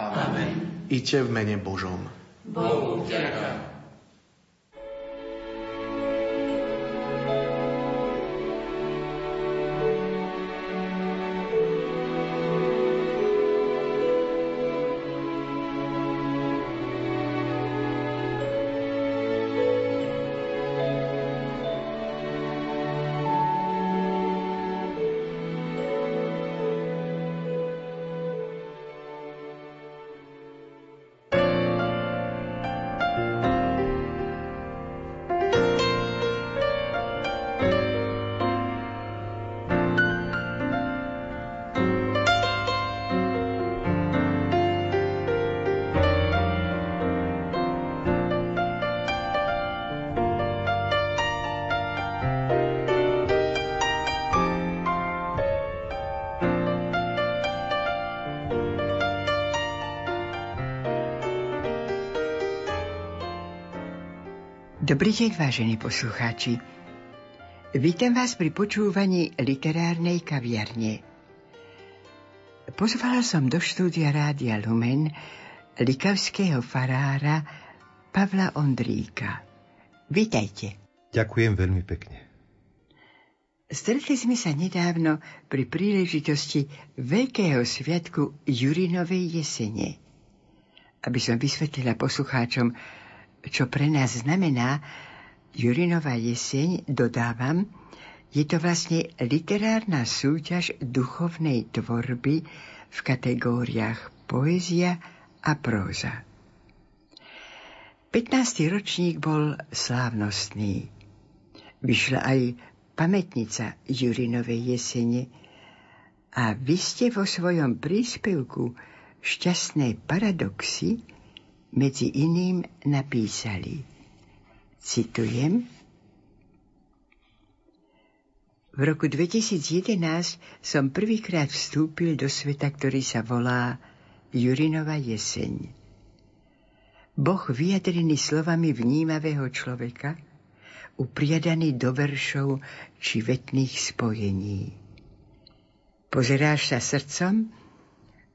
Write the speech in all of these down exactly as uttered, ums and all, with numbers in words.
Amen. Iďte v mene Božom. Bohu vďaka. Dobrý deň, vážení poslucháči. Vítam vás pri počúvaní literárnej kaviarne. Pozvala som do štúdia Rádia Lumen likavského farára Pavla Ondríka. Vítajte. Ďakujem veľmi pekne. Stretli sme sa nedávno pri príležitosti veľkého sviatku Jurinovej jesene. Aby som vysvetlila poslucháčom, čo pre nás znamená Jurinová jeseň, dodávam, je to vlastne literárna súťaž duchovnej tvorby v kategóriách poézia a próza. pätnásty ročník bol slávnostný. Vyšla aj pamätnica Jurinovej jesene a vy ste vo svojom príspevku Šťastné paradoxy medzi iným napísali, citujem: V roku dvetisíc jedenásť som prvýkrát vstúpil do sveta, ktorý sa volá Jurinova jeseň. Boh vyjadrený slovami vnímavého človeka, upriadaný do veršov či vetných spojení. Pozeráš sa srdcom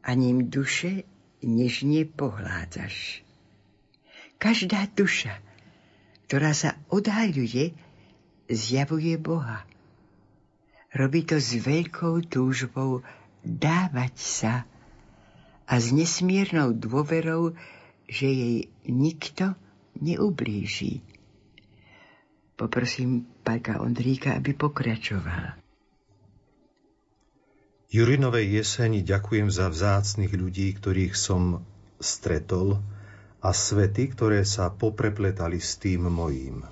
a ním duše nežne pohládzaš. Každá duša, ktorá sa odhaľuje, zjavuje Boha. Robí to s veľkou túžbou dávať sa a s nesmiernou dôverou, že jej nikto neublíži. Poprosím pána Ondríka, aby pokračoval. Jurinovej jeseni ďakujem za vzácnych ľudí, ktorých som stretol, a svety, ktoré sa poprepletali s tým mojím.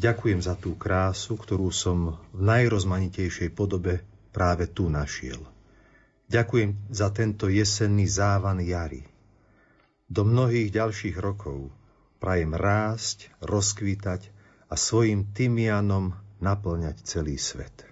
Ďakujem za tú krásu, ktorú som v najrozmanitejšej podobe práve tu našiel. Ďakujem za tento jesenný závan jary. Do mnohých ďalších rokov prajem rásť, rozkvítať a svojim tymianom naplňať celý svet.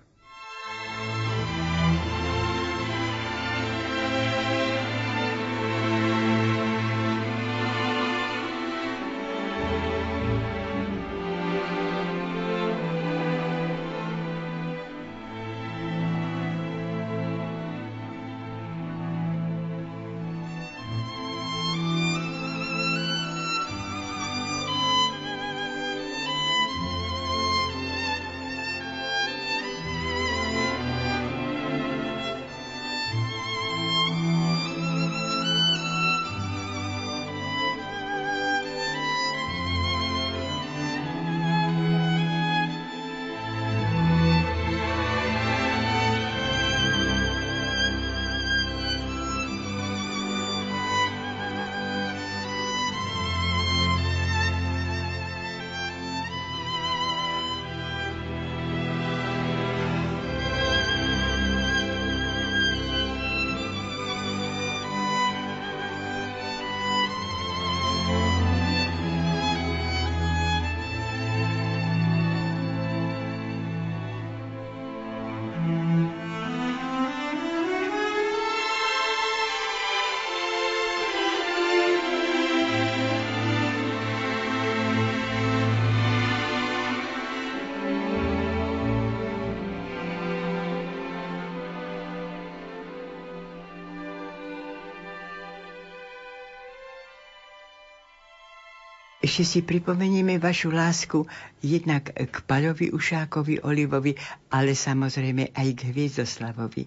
Ešte si pripomenieme vašu lásku jednak k Paľovi Ušákovi Olivovi, ale samozrejme aj k Hviezdoslavovi.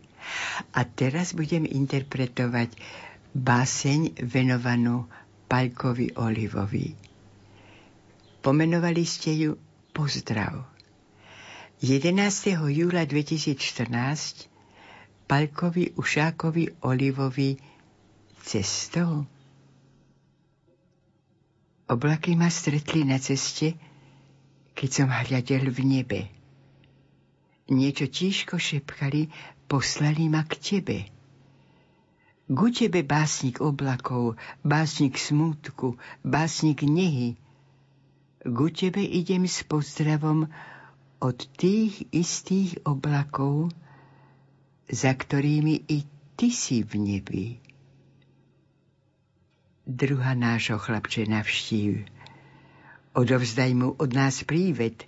A teraz budem interpretovať báseň venovanú Paľkovi Olivovi. Pomenovali ste ju Pozdrav. jedenásteho júla dvetisícštrnásť Paľkovi Ušákovi Olivovi cestou. Oblaky ma stretli na ceste, keď som hľadel v nebe. Niečo tížko šepkali, poslali ma k tebe. Ku tebe, básnik oblakov, básnik smútku, básnik nehy. Ku tebe idem s pozdravom od tých istých oblakov, za ktorými i ty si v nebi. Druha nášho chlapče navštív. Odovzdaj mu od nás prívet.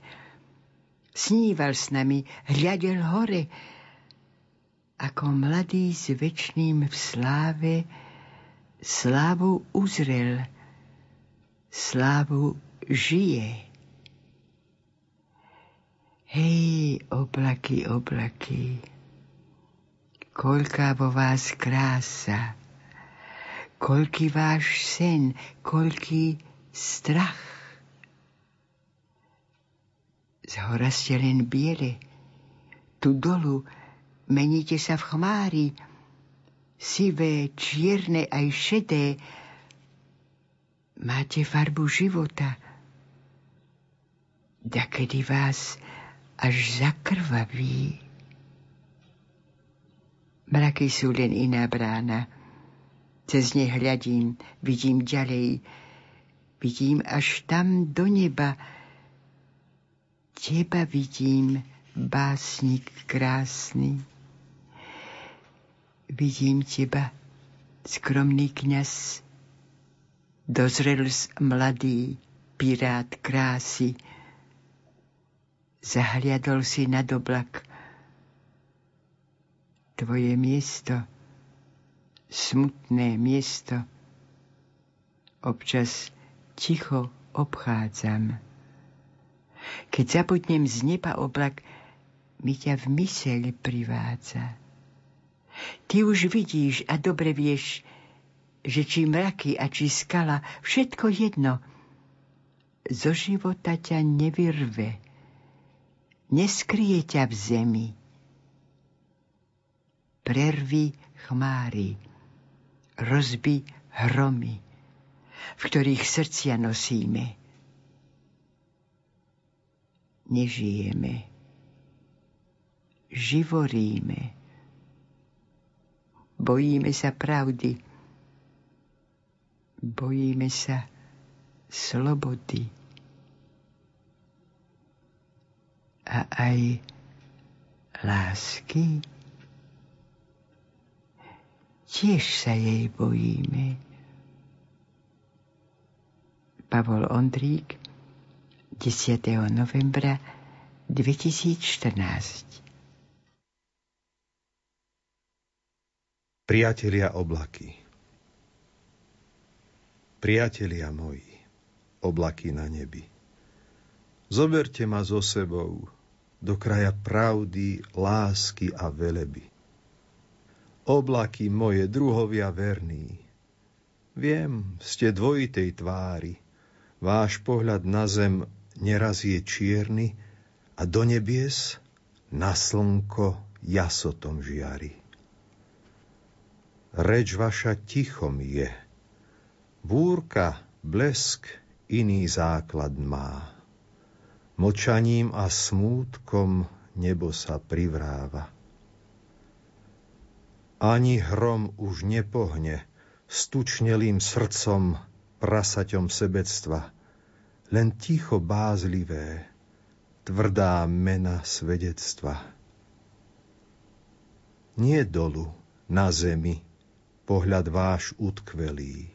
Sníval s nami, hľadel hore, ako mladý s večným v sláve slávu uzrel, slávu žije. Hej, oblaky, oblaky, koľká vo vás krása, koľký váš sen, koľký strach. Zhora ste len biele, tu dolu meníte sa v chmári, sivé, čierne aj šedé. Máte farbu života, dakedy vás až zakrvaví. Mraky sú len iná brána, cez ne hľadím, vidím ďalej, vidím až tam do neba. Teba vidím, básnik krásny. Vidím teba, skromný kňaz, dozrel mladý pirát krásy. Zahliadol si nad oblak. Tvoje miesto, smutné miesto, občas ticho obchádzam. Keď zabudnem z neba oblak, mi ťa v myseľ privádza. Ty už vidíš a dobre vieš, že či mraky a či skala, všetko jedno, zo života ťa nevyrve, neskryje ťa v zemi. Prervi chmári, rozbi hromy, v ktorých srdcia nosíme. Nežijeme, živoríme, bojíme sa pravdy, bojíme sa slobody. A aj lásky. Tiež sa jej bojíme. Pavol Ondrík, desiateho novembra dvetisícštrnásť. Priatelia oblaky. Priatelia moji, oblaky na nebi. Zoberte ma so sebou do kraja pravdy, lásky a veleby. Oblaky moje, druhovia verní, viem, ste dvojitej tvári, váš pohľad na zem neraz je čierny a do nebies na slnko jasotom žiari. Reč vaša tichom je, búrka blesk iný základ má, mlčaním a smútkom nebo sa privráva. Ani hrom už nepohne stučnelým srdcom prasaťom sebectva, len ticho bázlivé, tvrdá mena svedectva. Nie dolu na zemi pohľad váš utkvelý,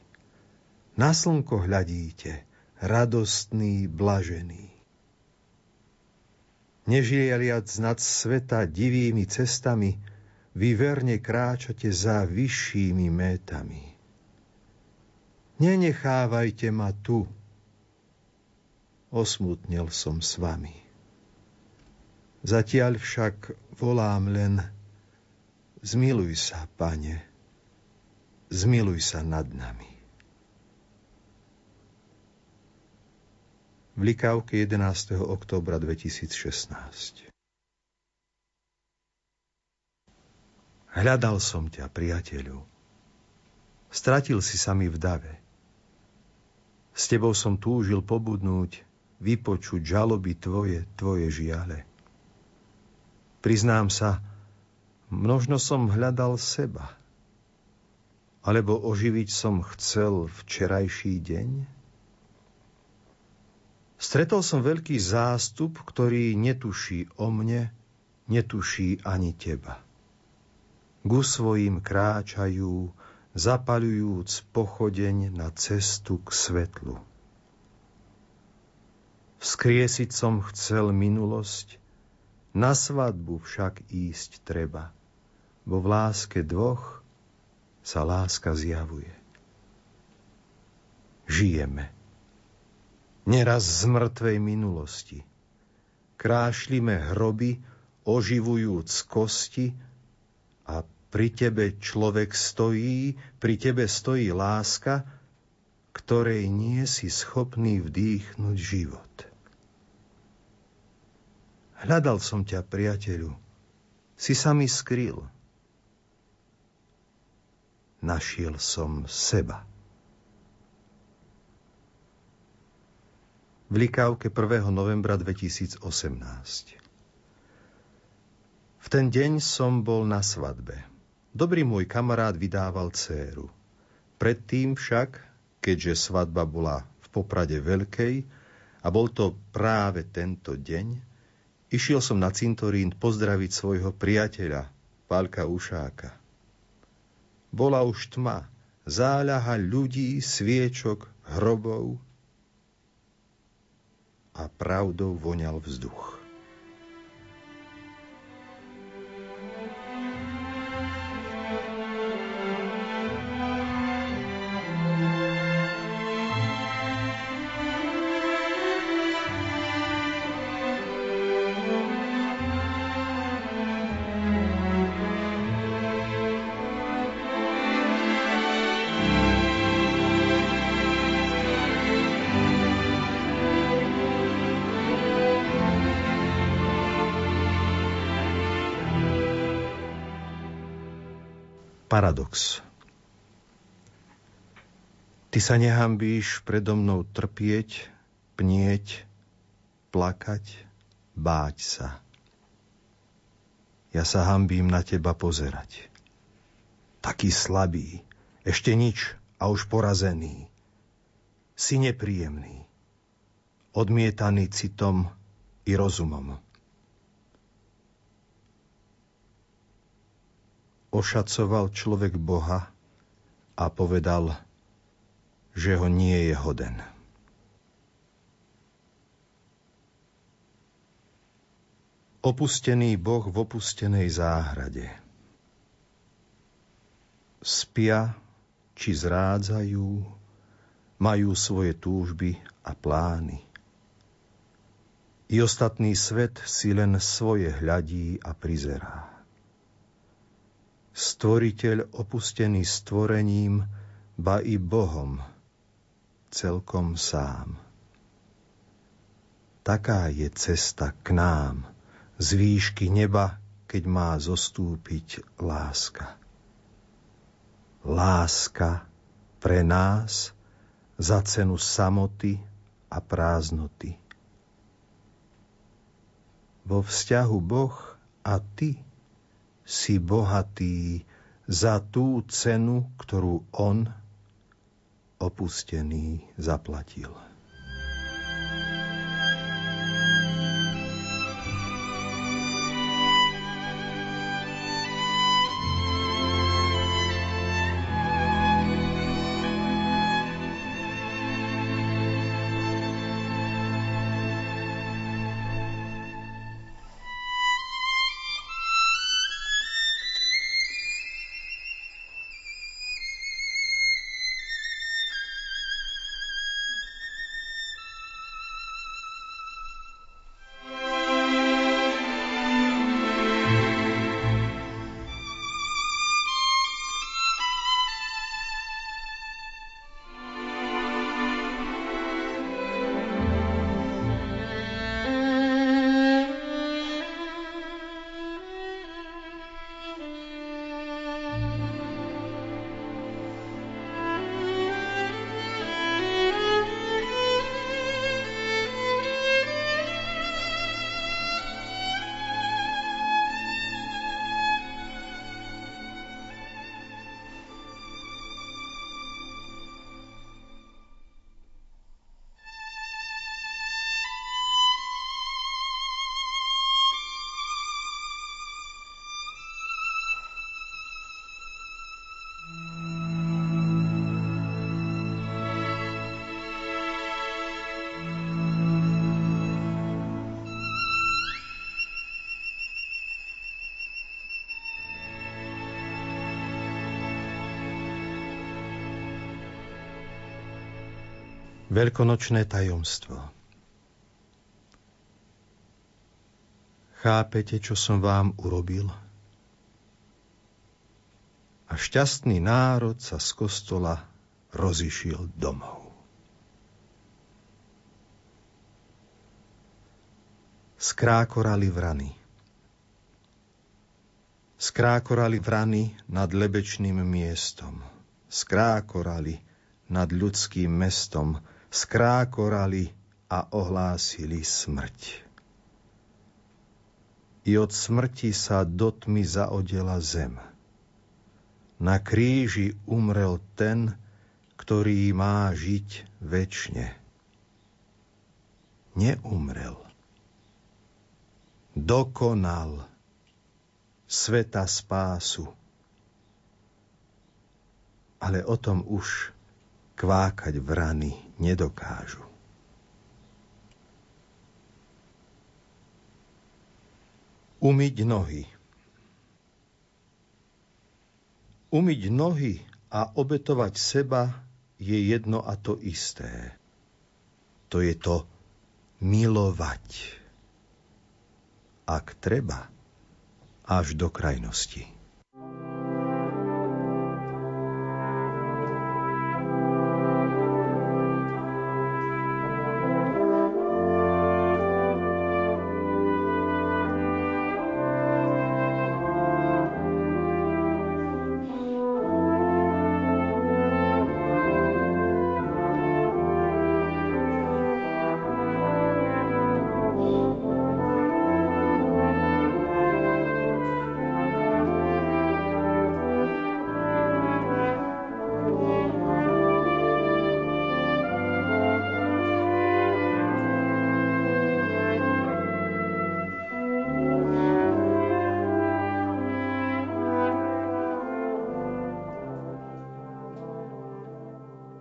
na slnko hľadíte, radostný, blažený. Nežieliac nad sveta divými cestami, vy verne kráčate za vyššími métami. Nenechávajte ma tu, osmutnil som s vami. Zatiaľ však volám len: zmiluj sa, Pane, zmiluj sa nad nami. V Likavke jedenásteho októbra dvetisícšestnásť. Hľadal som ťa, priateľu. Stratil si sa mi v dave. S tebou som túžil pobudnúť, vypočuť žaloby tvoje, tvoje žiale. Priznám sa, množno som hľadal seba. Alebo oživiť som chcel včerajší deň? Stretol som veľký zástup, ktorý netuší o mne, netuší ani teba. Ku svojim kráčajú, zapaľujúc pochodeň na cestu k svetlu. Vzkriesiť som chcel minulosť, na svadbu však ísť treba, bo v láske dvoch sa láska zjavuje. Žijeme. Neraz z mŕtvej minulosti. Krášlime hroby, oživujúc kosti, a pri tebe človek stojí, pri tebe stojí láska, ktorej nie si schopný vdýchnuť život. Hľadal som ťa, priateľu, si sa mi skryl. Našiel som seba. V Likavke prvého novembra dvetisícosemnásť. V ten deň som bol na svadbe. Dobrý môj kamarát vydával dcéru. Predtým však, keďže svadba bola v Poprade Veľkej a bol to práve tento deň, išiel som na cintorín pozdraviť svojho priateľa, Paľka Ušáka. Bola už tma, záľaha ľudí, sviečok, hrobov, a pravdou voňal vzduch. Paradox. Ty sa nehanbíš predo mnou trpieť, pnieť, plakať, báť sa. Ja sa hanbím na teba pozerať. Taký slabý, ešte nič a už porazený. Si nepríjemný, odmietaný citom i rozumom. Ošacoval človek Boha a povedal, že ho nie je hoden. Opustený Boh v opustenej záhrade. Spia či zrádzajú, majú svoje túžby a plány. I ostatný svet si len svoje hľadí a prizerá. Stvoriteľ opustený stvorením, ba i Bohom, celkom sám. Taká je cesta k nám, z výšky neba, keď má zostúpiť láska. Láska pre nás za cenu samoty a prázdnoty. Vo vzťahu Boh a ty si bohatý za tú cenu, ktorú on, opustený, zaplatil. Veľkonočné tajomstvo. Chápete, čo som vám urobil? A šťastný národ sa z kostola rozišiel domov. Skrákorali vrany. Skrákorali vrany nad lebečným miestom. Skrákorali nad ľudským mestom. Skrákorali a ohlásili smrť. I od smrti sa do tmy zaodela zem. Na kríži umrel ten, ktorý má žiť večne. Neumrel. Dokonal sveta spásu. Ale o tom už kvákať vrany nedokážu. Umyť nohy. Umyť nohy a obetovať seba je jedno a to isté. To je to milovať. Ak treba, až do krajnosti.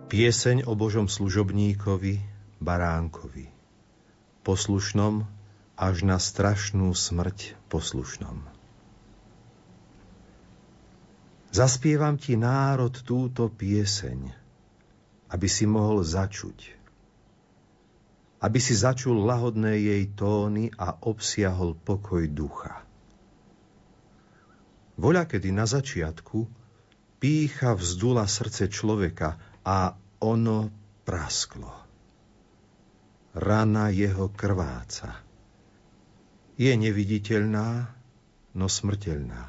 Pieseň o Božom služobníkovi, baránkovi. Poslušnom až na strašnú smrť poslušnom. Zaspievam ti, národ, túto pieseň, aby si mohol začuť. Aby si začul lahodné jej tóny a obsiahol pokoj ducha. Voľakedy na začiatku pýcha vzdula srdce človeka a ono prasklo. Rana jeho krváca. Je neviditeľná, no smrteľná.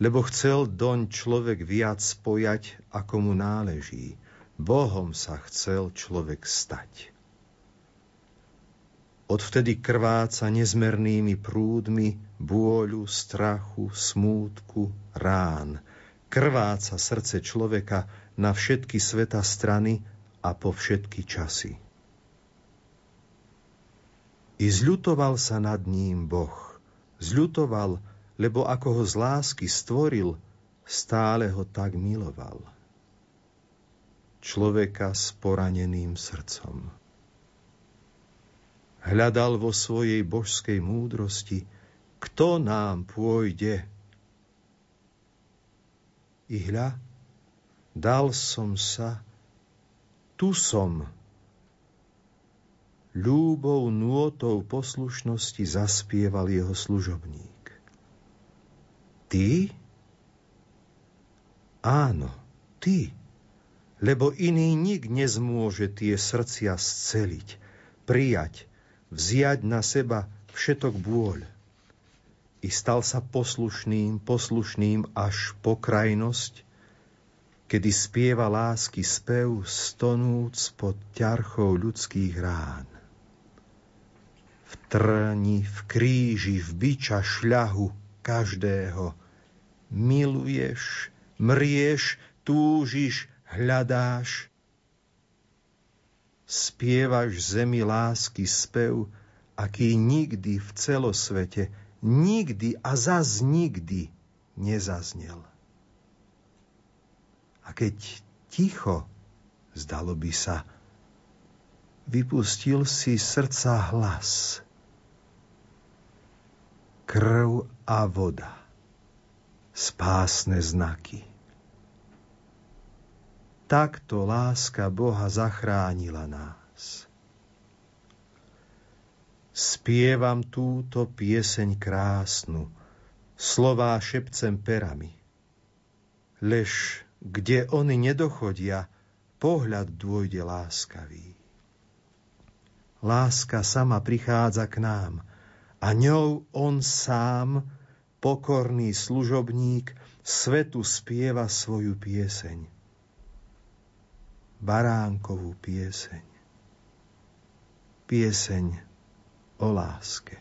Lebo chcel doň človek viac spojať, ako mu náleží. Bohom sa chcel človek stať. Odvtedy krváca nezmernými prúdmi bôľu, strachu, smútku, rán. Krváca srdce človeka na všetky sveta strany a po všetky časy. I zľutoval sa nad ním Boh. Zľutoval, lebo ako ho z lásky stvoril, stále ho tak miloval. Človeka s poraneným srdcom. Hľadal vo svojej božskej múdrosti, kto nám pôjde. I hľa, dal som sa, tu som. Ľúbou nôtou poslušnosti zaspieval jeho služobník. Ty? Áno, ty. Lebo iný nik nezmôže tie srdcia sceliť, prijať, vziať na seba všetok bôľ. I stal sa poslušným, poslušným až po krajnosť, kedy spieva lásky spev, stonúc pod ťarchou ľudských rán. V trni, v kríži, v biča šľahu každého miluješ, mrieš, túžiš, hľadáš. Spievaš zemi lásky spev, aký nikdy v celosvete, nikdy a zas nikdy nezaznel. A keď ticho, zdalo by sa, vypustil si srdca hlas. Krv a voda, spásne znaky. Takto láska Boha zachránila nás. Spievam túto pieseň krásnu, slová šepcem perami. Lež kde oni nedochodia, pohľad dôjde láskavý. Láska sama prichádza k nám a ňou on sám, pokorný služobník, svetu spieva svoju pieseň. Baránkovú pieseň, pieseň o láske.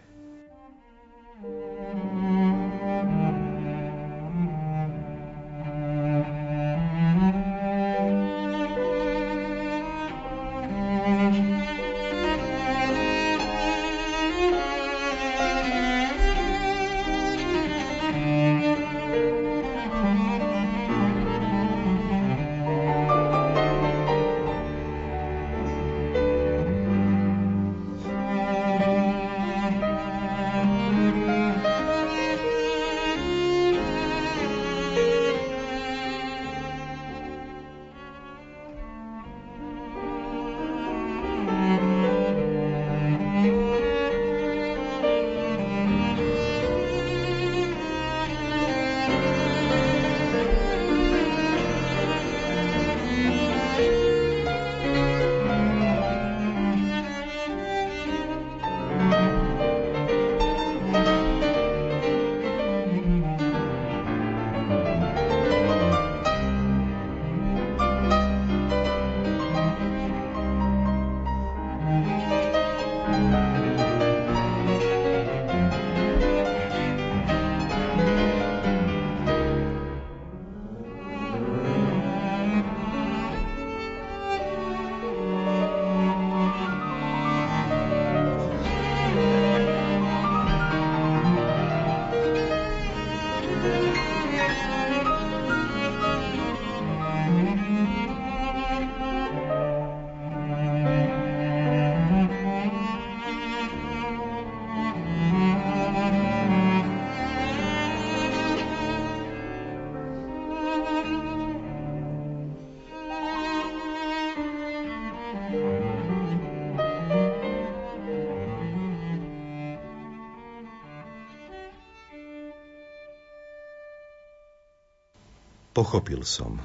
Pochopil som.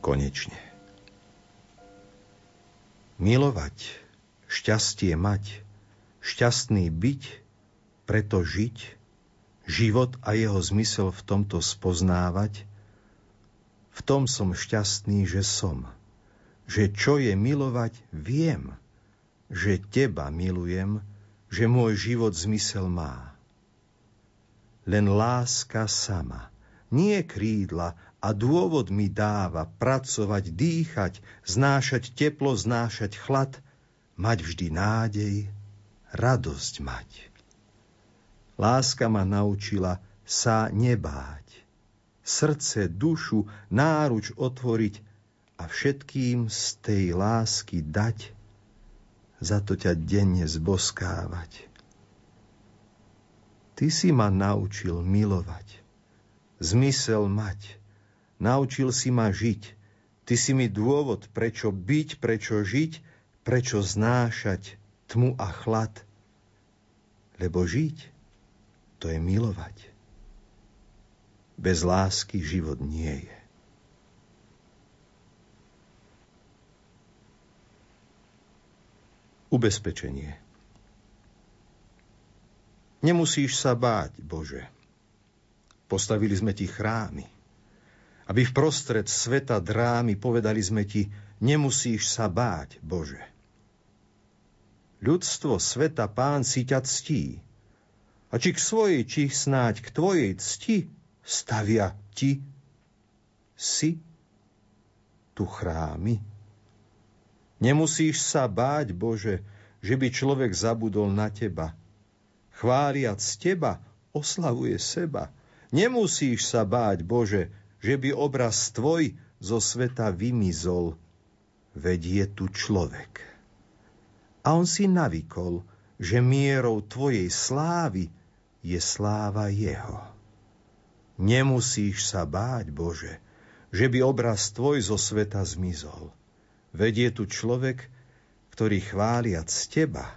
Konečne. Milovať, šťastie mať, šťastný byť, preto žiť, život a jeho zmysel v tomto spoznávať, v tom som šťastný, že som, že čo je milovať, viem, že teba milujem, že môj život zmysel má. Len láska sama, nie krídla a dôvod mi dáva pracovať, dýchať, znášať teplo, znášať chlad, mať vždy nádej, radosť mať. Láska ma naučila sa nebáť, srdce, dušu, náruč otvoriť a všetkým z tej lásky dať, za to ťa denne zboskávať. Ty si ma naučil milovať, zmysel mať, naučil si ma žiť, ty si mi dôvod, prečo byť, prečo žiť, prečo znášať tmu a chlad. Lebo žiť, to je milovať. Bez lásky život nie je. Ubezpečenie. Nemusíš sa báť, Bože. Postavili sme ti chrámy, aby vprostred sveta drámy povedali sme ti, nemusíš sa báť, Bože. Ľudstvo sveta, Pán, si ťa ctí, a či k svojej, či snáď k tvojej cti stavia ti si tu chrámy. Nemusíš sa báť, Bože, že by človek zabudol na teba. Chváliac teba, oslavuje seba. Nemusíš sa báť, Bože, že by obraz tvoj zo sveta vymizol, veď je tu človek. A on si navykol, že mierou tvojej slávy je sláva jeho. Nemusíš sa báť, Bože, že by obraz tvoj zo sveta zmizol. Veď je tu človek, ktorý chváliac teba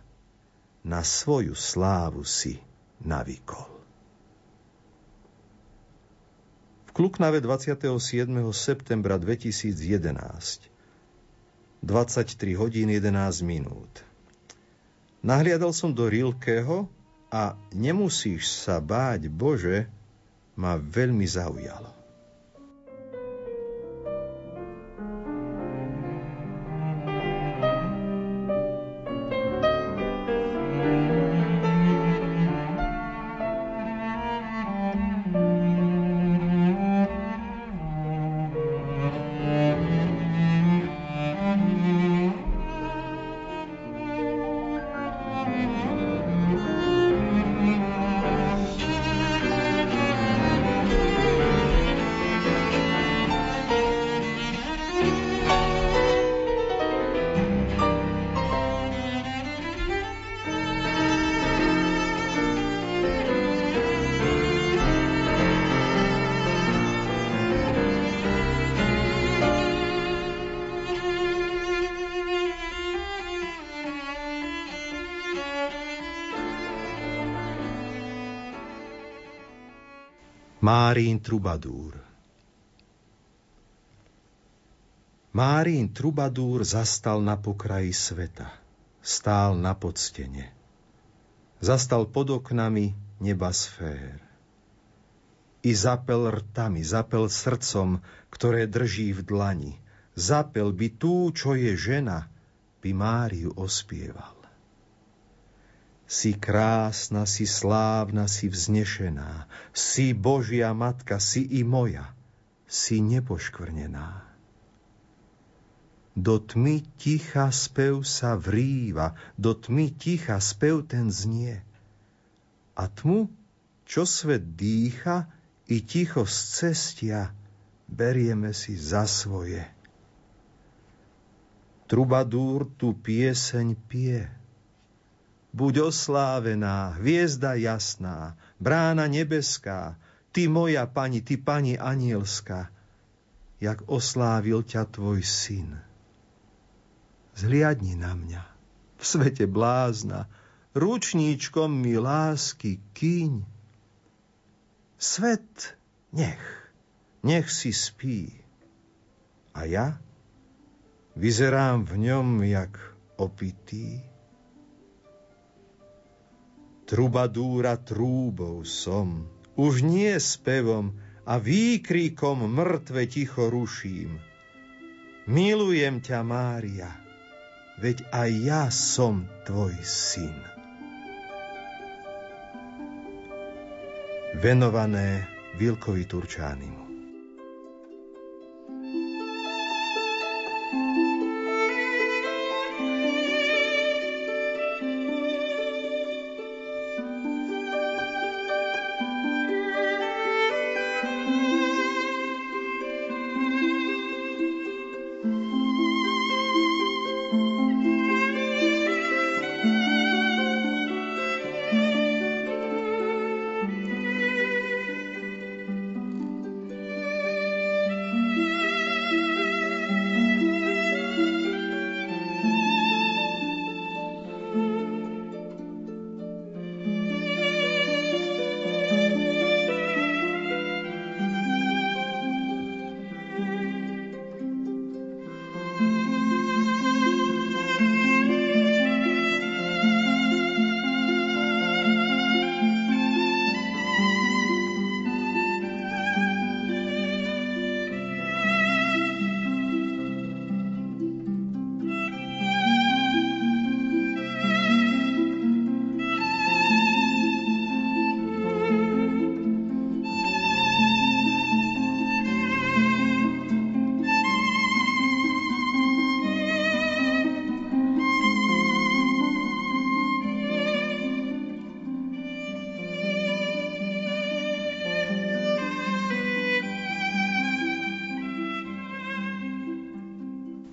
na svoju slávu si navykol. V Kluknave dvadsiateho siedmeho septembra dvetisícjedenásť dvadsaťtri hodín jedenásť minút. Nahliadal som do Rilkeho a nemusíš sa báť, Bože, ma veľmi zaujalo. Máriin trubadúr. Máriin trubadúr zastal na pokraji sveta. Stál na podstene. Zastal pod oknami neba sfér. I zapel rtami, zapel srdcom, ktoré drží v dlani. Zapel by tú, čo je žena, by Máriu ospieval. Si krásna, si slávna, si vznešená, si Božia matka, si i moja, si nepoškvrnená. Do tmy ticha spev sa vrýva, do tmy ticha spev ten znie. A tmu, čo svet dýcha, i ticho z cestia, berieme si za svoje. Trubadúr tu pieseň pie. Buď oslávená, hviezda jasná, brána nebeská, ty moja pani, ty pani anielská, jak oslávil ťa tvoj syn. Zhliadni na mňa, v svete blázna, ručníčkom mi lásky kyň. Svet nech, nech si spí. A ja vyzerám v ňom jak opitý. Trubadúra trúbou som, už nie spevom a výkrikom mŕtve ticho ruším. Milujem ťa, Mária, veď aj ja som tvoj syn. Venované Vilkovi Turčánimu.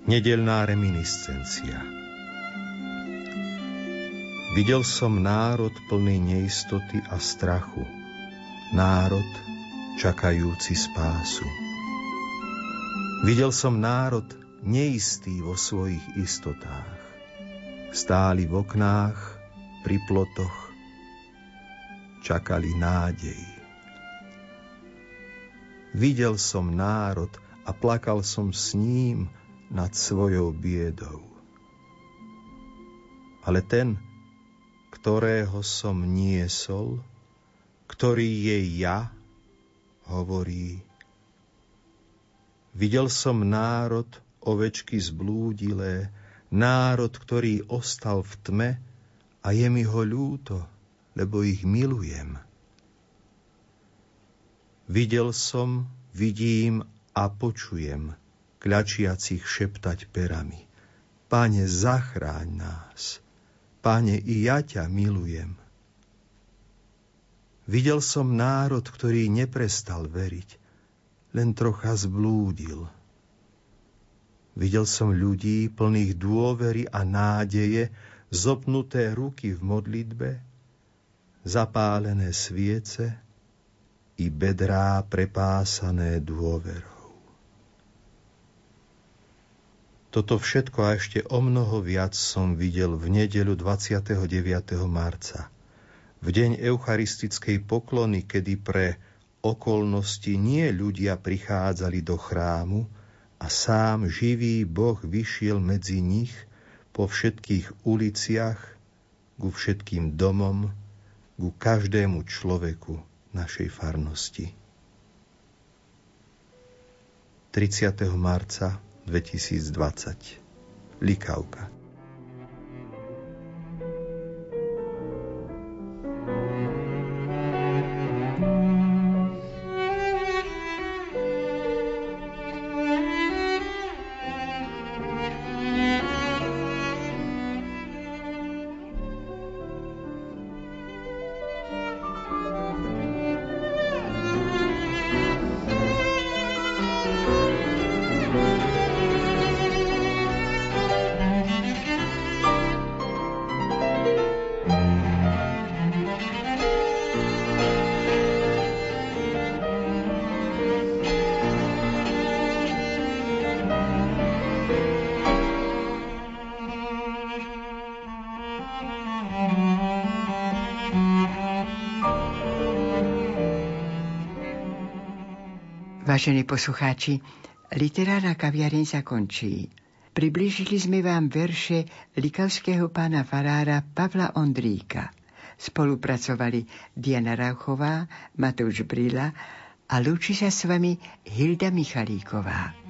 Nedeľná reminiscencia. Videl som národ plný neistoty a strachu. Národ čakajúci spásu. Videl som národ neistý vo svojich istotách. Stáli v oknách, pri plotoch, čakali nádej. Videl som národ a plakal som s ním nad svojou biedou. Ale ten, ktorého som niesol, ktorý je ja, hovorí: Videl som národ, ovečky zblúdilé, národ, ktorý ostal v tme, a je mi ho ľúto, lebo ich milujem. Videl som, vidím a počujem kľačiacich šeptať perami: Pane, zachráň nás. Pane, i ja ťa milujem. Videl som národ, ktorý neprestal veriť, len trocha zblúdil. Videl som ľudí plných dôvery a nádeje, zopnuté ruky v modlitbe, zapálené sviece i bedrá prepásané dôverou. Toto všetko a ešte omnoho viac som videl v nedeľu dvadsiateho deviateho marca, v deň eucharistickej poklony, kedy pre okolnosti nie ľudia prichádzali do chrámu a sám živý Boh vyšiel medzi nich po všetkých uliciach, ku všetkým domom, ku každému človeku našej farnosti. tridsiateho marca dvetisícdvadsať Likavka. Vážení poslucháči, literárna kaviareň sa končí. Priblížili sme vám verše likavského pána farára Pavla Ondríka. Spolupracovali Diana Rauchová, Matej Brila a lúči sa s vami Hilda Michalíková.